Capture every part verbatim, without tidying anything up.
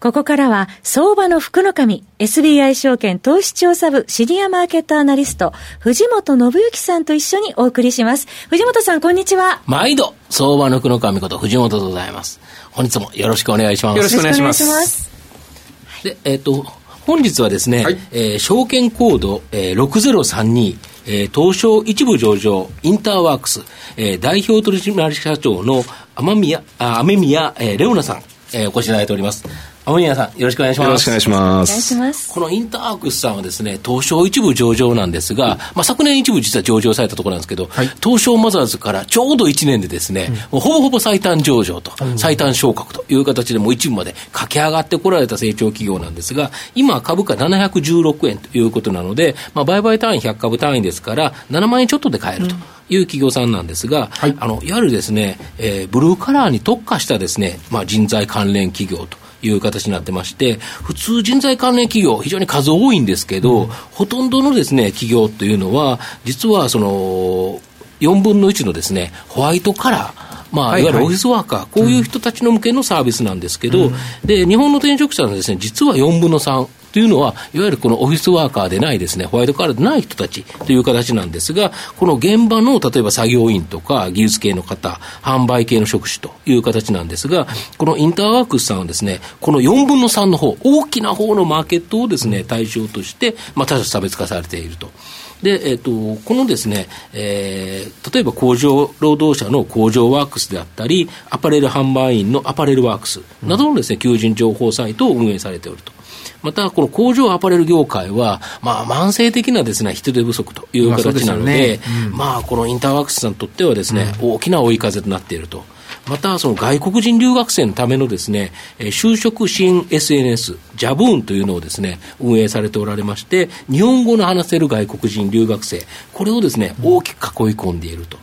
ここからは相場の福の神、 エスビーアイ 証券投資調査部シニアマーケットアナリスト藤本信之さんと一緒にお送りします。藤本さん、こんにちは。毎度相場の福の神こと藤本でございます。本日もよろしくお願いします。よろしくお願いします。で、えーと、本日はですね、はい、えー、証券コード、えー、ろくぜろさんに、えー、東証一部上場インターワークス、えー、代表取締役社長の雨宮、あ、雨宮、えー、レオナさん、えー、お越しいただいております。雨宮さん、よろしくお願いします。よろしくお願いします。お願いします。このインターワークスさんはですね、東証一部上場なんですが、うん、まあ、昨年一部実は上場されたところなんですけど、はい、東証マザーズからちょうどいちねんでですね、うん、ほぼほぼ最短上場と、うん、最短昇格という形でもう一部まで駆け上がってこられた成長企業なんですが、今株価ななひゃくじゅうろくえんということなので、まあ、売買単位ひゃくかぶ単位ですからななまんえんちょっとで買えるという企業さんなんですが、うん、あのいわゆるですね、えー、ブルーカラーに特化したですね、まあ、人材関連企業という形になってまして、普通人材関連企業非常に数多いんですけど、うん、ほとんどのですね企業というのは実はそのよんぶんのいちのですねホワイトカラー、まあ、はいはい、いわゆるオフィスワーカー、こういう人たちの向けのサービスなんですけど、うん、で日本の転職者のですね実はよんぶんのさんというのはいわゆるこのオフィスワーカーでないですね、ホワイトカラーでない人たちという形なんですが、この現場の例えば作業員とか技術系の方、販売系の職種という形なんですが、このインターワークスさんはですね、このよんぶんのさんの方、大きな方のマーケットをですね対象として、まあ、他者と差別化されていると。で、えー、とこのですね、えー、例えば工場労働者の工場ワークスであったり、アパレル販売員のアパレルワークスなどのですね、求人情報サイトを運営されておると。またこの工場アパレル業界は、まあ、慢性的なですね人手不足という形なので、まあそうですよね。うん。まあ、このインターワークスさんにとってはですね、うん、大きな追い風となっていると。またその外国人留学生のためのですね、就職支援 エスエヌエス ジャブーンというのをですね運営されておられまして、日本語の話せる外国人留学生、これをですね大きく囲い込んでいると、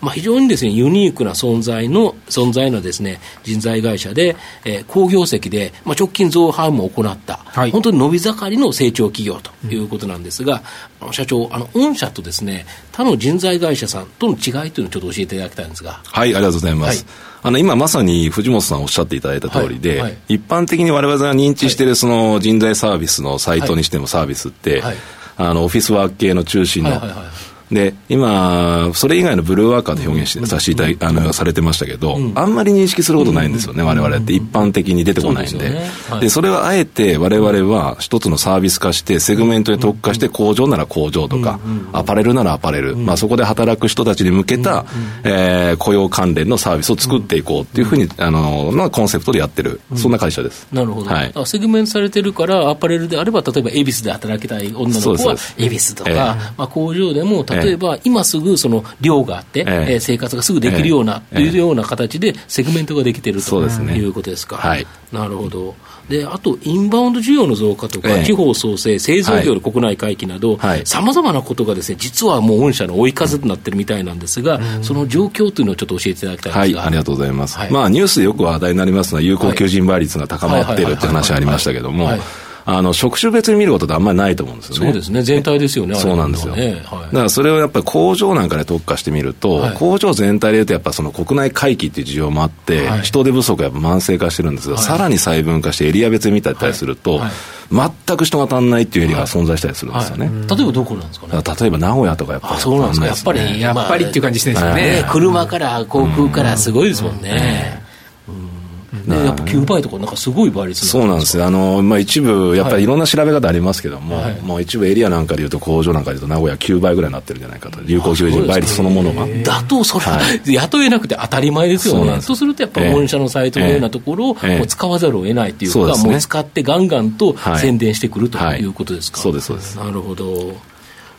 まあ、非常にですねユニークな存在の存在のですね人材会社で、えー、好業績で、まあ、直近増配も行った、はい、本当に伸び盛りの成長企業ということなんですが、うん、社長、あの御社とですね他の人材会社さんとの違いというのをちょっと教えていただきたいんですが。はい、ありがとうございます、はい、あの今まさに藤本さんおっしゃっていただいた通りで、はいはい、一般的に我々が認知しているその人材サービスのサイトにしてもサービスって、はいはい、あのオフィスワーク系の中心の、はいはいはい、で今それ以外のブルーワーカーで表現してさせていただ、うん、あのされてましたけど、うん、あんまり認識することないんですよね、うん、我々って一般的に出てこないんで、うん、そうですよね、はい、でそれはあえて我々は一つのサービス化してセグメントに特化して、工場なら工場とか、うん、アパレルならアパレル、うん、まあ、そこで働く人たちに向けた、うん、えー、雇用関連のサービスを作っていこうっていうふうに、あのー、コンセプトでやってる、うん、そんな会社です。なるほど、はい、あセグメントされてるから、アパレルであれば例えば恵比寿で働きたい女の子は恵比寿とか、えーまあ、工場でも例えば、えー、今すぐその量があって、えーえー、生活がすぐできるような、えー、というような形でセグメントができているということですか。はい、なるほど。であとインバウンド需要の増加とか、えー、地方創生、製造業の国内回帰など、さまざまなことがですね実はもう御社の追い風となっているみたいなんですが、うん、その状況というのをちょっと教えていただきたいんですが。はい、ありがとうございます。はい、まあ、ニュースでよく話題になりますのは有効求人倍率が高まっているという話ありましたけども、あの職種別に見ることってあんまりないと思うんですよね。そうですね、全体ですよね。そうなんですよ、ね、はい、だからそれをやっぱり工場なんかで特化してみると、はい、工場全体でいうとやっぱその国内回帰っていう需要もあって、はい、人手不足がやっぱ慢性化してるんですが、はい、さらに細分化してエリア別に見たりすると、はいはい、全く人が足んないっていうエリアが存在したりするんですよね、はいはい、例えばどこなんですかね。例えば名古屋とかやっぱり、ね、そうなんですか、やっぱりやっぱりっていう感じしてるんですよね、はい、車から航空からすごいですもんね。ね、やっぱきゅうばいとかなんかすごい倍率なんですか。そうなんですよ、あの、まあ、一部やっぱりいろんな調べ方ありますけども、はい、もう一部エリアなんかでいうと、工場なんかでいうと名古屋きゅうばいぐらいになってるんじゃないかと、有効求人倍率そのものが、ね、だとそれは、はい、雇えなくて当たり前ですよね。そうするとやっぱり御社のサイトのようなところをもう使わざるを得ないというか、えーえーうね、もう使ってガンガンと宣伝してくるということですか。はいはい、そうですそうです。なるほど。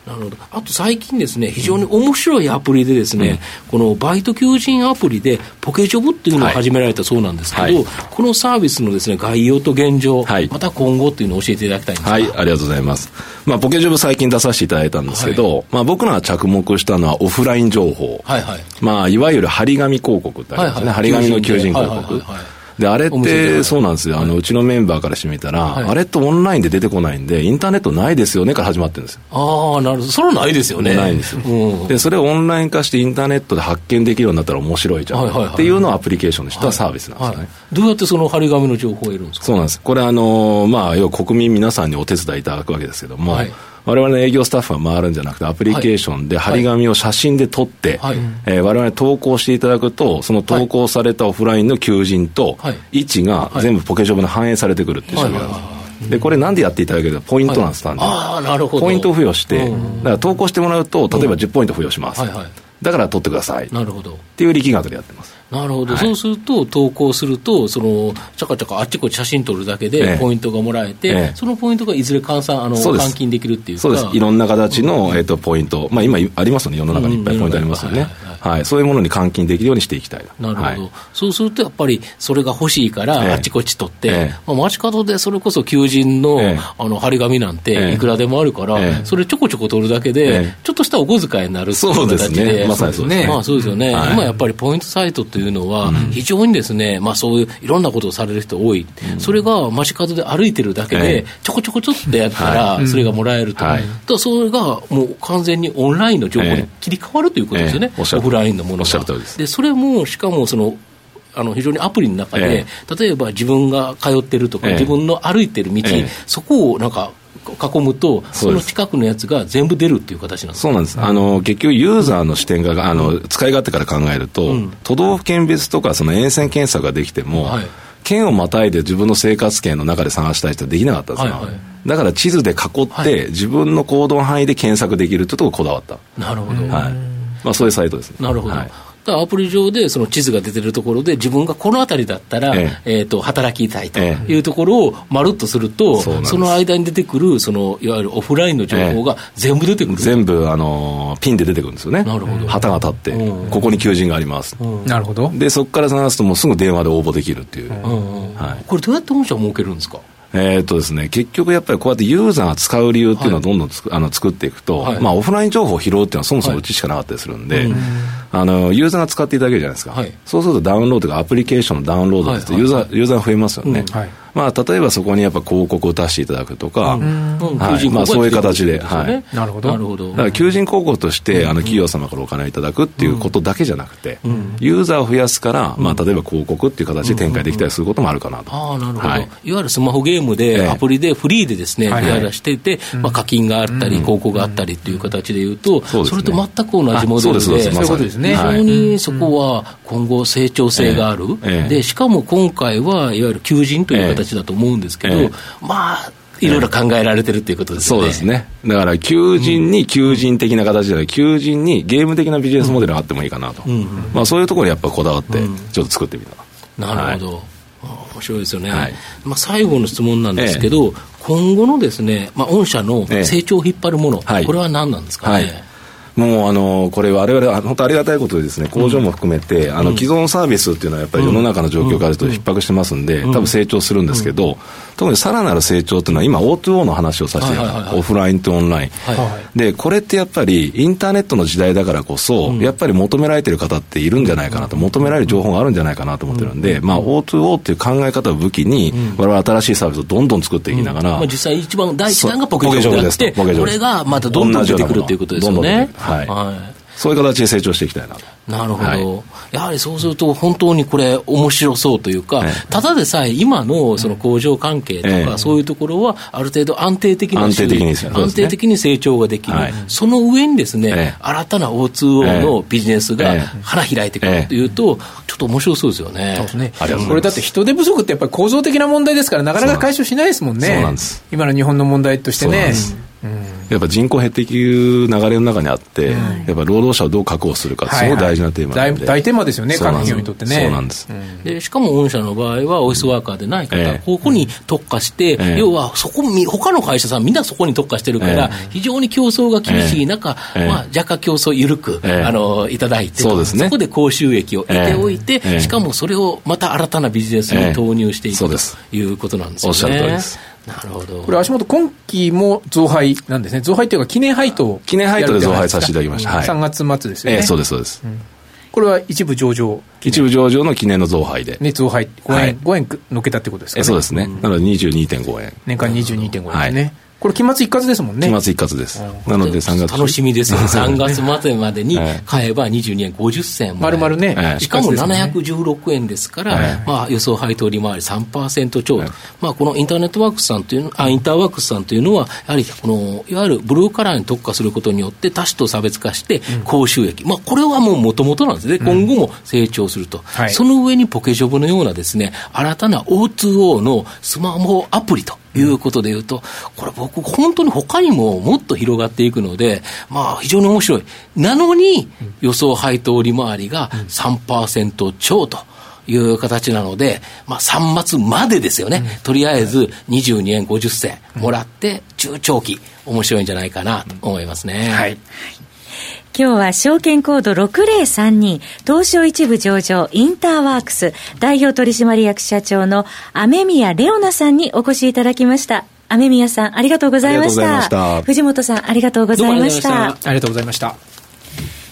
なるほど。あと最近ですね、非常に面白いアプリでですね、うん、このバイト求人アプリでポケジョブっていうのを始められたそうなんですけど、はい、このサービスのですね、概要と現状、はい、また今後っていうのを教えていただきたいんですが。はい、ありがとうございます。まあ、ポケジョブ最近出させていただいたんですけど、はい、まあ、僕らが着目したのはオフライン情報。はいはい。まあ、いわゆる張り紙広告ってありますね。はいはい、張り紙の求人広告。はいはいはいはいで、あれって、そうなんですよ。あの、うちのメンバーからしてみたら、はい、あれってオンラインで出てこないんで、インターネットないですよねから始まってるんですよ。ああ、なるほど。それはないですよね。ないんですよ、うん。で、それをオンライン化してインターネットで発見できるようになったら面白いじゃん、はいはいはい、っていうのをアプリケーションでしたサービスなんですね、はいはい。どうやってその張り紙の情報を得るんですか？そうなんです。これあの、まあ、要は国民皆さんにお手伝いいただくわけですけども、はい、我々の営業スタッフが回るんじゃなくてアプリケーションで張り紙を写真で撮って、はいはい、えー、我々投稿していただくとその投稿されたオフラインの求人と位置が全部ポケジョブに反映されてくるっていう仕組みなんです、はいはいはいはい。でこれなんでやっていただけるかポイントなんです、単純に、あー、なるほど。ポイントを付与して、うん、だから投稿してもらうと例えばじゅっポイント付与します、うん、はいはい、だから取ってください、なるほどっていう力学でやってます。なるほど、はい、そうすると投稿するとそのちゃかちゃかあっちこっち写真撮るだけでポイントがもらえて、ええ、そのポイントがいずれ換算あの換金できるっていうか、そうです、いろんな形の、うん、えー、とポイント、まあ、今ありますよね、世の中にいっぱいポイントありますよね、うん、はい、そういうものに換金できるようにしていきたいな。なるほど、はい、そうするとやっぱりそれが欲しいからあっちこっち取って、ええ、まあ、街角でそれこそ求人 の,、ええ、あの張り紙なんていくらでもあるから、ええ、それちょこちょこ取るだけで、ええ、ちょっとしたお小遣いになるっていう形で、まさにそうですね、まあ、そうですよね、はい、今やっぱりポイントサイトというのは非常にですね、うん、まあ、そういういろんなことをされる人多い、うん、それが街角で歩いてるだけでちょこちょこちょっとやったらそれがもらえると、はい、だそれがもう完全にオンラインの情報に切り替わるということですよね、ええ、オフラインのものが。でそれもしかもそのあの非常にアプリの中で、ええ、例えば自分が通ってるとか、ええ、自分の歩いてる道、ええ、そこをなんか囲むと そ, その近くのやつが全部出るっていう形なんです。そうなんです。あの結局ユーザーの視点が、うん、あの使い勝手から考えると、うん、都道府県別とかその沿線検索ができても、はい、県をまたいで自分の生活圏の中で探したい人はできなかったんですよ、はいはい、だから地図で囲って、はい、自分の行動範囲で検索できるってところこだわった。なるほど、はい、まあ、そういうサイトですね。なるほど、はい、アプリ上でその地図が出てるところで自分がこの辺りだったら、えええー、と働きたいというところをまるっとすると、ええ、そ, その間に出てくるそのいわゆるオフラインの情報が全部出てくる、ええ、全部、あのー、ピンで出てくるんですよね。なるほど。旗が立って、うん、ここに求人があります、うん、なるほど。でそこから探すともうすぐ電話で応募できるっていう、うん、はい、これどうやって本社を設けるんですか？えーとですね、結局やっぱりこうやってユーザーが使う理由っていうのをどんどんつく、はい、あの作っていくと、はい、まあ、オフライン情報を拾うっていうのはそもそもうちしかなかったりするんで、はい、うん、あのユーザーが使っていただけるじゃないですか、はい、そうするとダウンロードとかアプリケーションのダウンロードってユーザー、はいはい、ユーザーが増えますよね、うん、はい、まあ、例えばそこにやっぱ広告を出していただくとか、うん、はい、まあ、そういう形で、はい、なるほど、なるほど。だから求人広告として、うん、あの企業様からお金をいただくっていうことだけじゃなくて、うん、ユーザーを増やすから、うん、まあ、例えば広告っていう形で展開できたりすることもあるかなと、うんうんうん、あ、なるほど、はい、いわゆるスマホゲームで、えー、アプリでフリーでですね、はいはい、やらしていて、まあ、課金があったり、うん、広告があったりっていう形でいうと、うん、 そ, うね、それと全く同じモデルで、そういうことですね、非常にそこは今後成長性がある、えーえー、でしかも今回はいわゆる求人という形だと思うんですけど、ええ、まあいろいろ考えられてるっていうことですよね。そうですね。だから求人に求人的な形じゃなくて、求人にゲーム的なビジネスモデルがあってもいいかなと、うんうんうん、まあ、そういうところにやっぱこだわってちょっと作ってみた、うん、なるほど、はい、面白いですよね、はい、まあ、最後の質問なんですけど、ええ、今後のですね、まあ、御社の成長を引っ張るもの、ええ、これは何なんですかね、はいはい、もうあのこれ我々本当ありがたいことでですね、工場も含めて、うん、あの既存サービスっていうのはやっぱり世の中の状況からすると逼迫してますんで、うん、多分成長するんですけど、うん、特にさらなる成長っていうのは今 オートゥーオー の話をさせて、はいはいはい、オフラインとオンライン、はいはい、でこれってやっぱりインターネットの時代だからこそ、うん、やっぱり求められてる方っているんじゃないかなと、求められる情報があるんじゃないかなと思ってるんで、うん、まあ、オートゥーオー っていう考え方を武器に、うん、我々新しいサービスをどんどん作っていきながら、うん、まあ、実際一番第一弾がポケジョブであって、これがまたどんどん出てくるということですよね。どんどん出てくる、はいはい、そういう形で成長していきたいなと。なるほど、はい、やはりそうすると本当にこれ面白そうというか、ええ、ただでさえ今 の, その工場関係とかそういうところはある程度安定的に安定的 に,、ね、安定的に成長ができる、はい、その上にですね、ええ、新たな オートゥーオー のビジネスが花開いてくるというとちょっと面白そうですよね。そうですね。これだって人手不足ってやっぱり構造的な問題ですから、なかなか解消しないですもんね。そうなんです。今の日本の問題としてね。そうなんです。うん、やっぱ人口減っていく流れの中にあって、はい、やっぱ労働者をどう確保するか、すごい大事なテーマなので、はいはい、大, 大テーマですよね、各企業にとってね。そうなんです、うん、でしかも御社の場合はオフィスワーカーでない方、えー、ここに特化して、えー、要はそこ他の会社さんみんなそこに特化してるから、えー、非常に競争が厳しい中、えーまあ、若干競争緩く、えー、あのいただいて そ, うです、ね、そこで高収益を得ておいて、えー、しかもそれをまた新たなビジネスに投入していく、えー、ということなんですよね。おっしゃる通りです。なるほど。これ足元今期も増配なんですね。増配というか記念配当、記念配当で増配させていただきました、はい、さんがつまつですよね、えー、そうですそうです、うん。これは一部上場、一部上場の記念の増配で、ね、増配ごえん、はい、ごえんのけたってことですかね。えそうですね、うん、なので にじゅうにてんごえん、年間 にじゅうにてんご 円ですね、はい。これ期末一括ですもんね。期末一括です。なのでさんがつ楽しみですよ。さんがつ末までに買えばにじゅうにえんごじゅっせんもらえる。丸々ね。しかもななひゃくじゅうろくえんですから、はい、まあ予想配当利回り さんパーセント 超、はい。まあこのインターネットワークスさんというあインターワークスさんというのはやはりこのいわゆるブルーカラーに特化することによって他種と差別化して高収益、うん、まあこれはもう元々なんですね。今後も成長すると、うん、はい、その上にポケジョブのようなですね新たな オーツーオー のスマホアプリということでいうと、これ僕本当に他にももっと広がっていくので、まあ非常に面白い。なのに予想配当利回りが さんパーセント 超という形なので、まあさんまつまでですよね、うん、とりあえずにじゅうにえんごじゅっせんもらって中長期面白いんじゃないかなと思いますね、はい。今日は証券コードろくまるさんに東証一部上場インターワークス代表取締役社長の雨宮レオナさんにお越しいただきました。雨宮さんありがとうございました。藤本さんありがとうございました。ありがとうございました。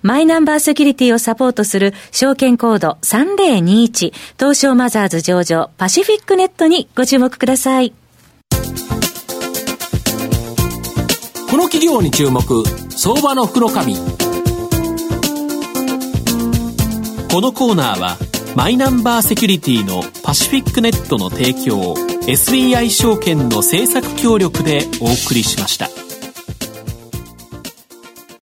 マイナンバーセキュリティをサポートする証券コードさんぜろにいち東証マザーズ上場パシフィックネットにご注目ください。この企業に注目、相場の福の神。このコーナーはマイナンバーセキュリティのパシフィックネットの提供を エスビーアイ 証券の政策協力でお送りしました。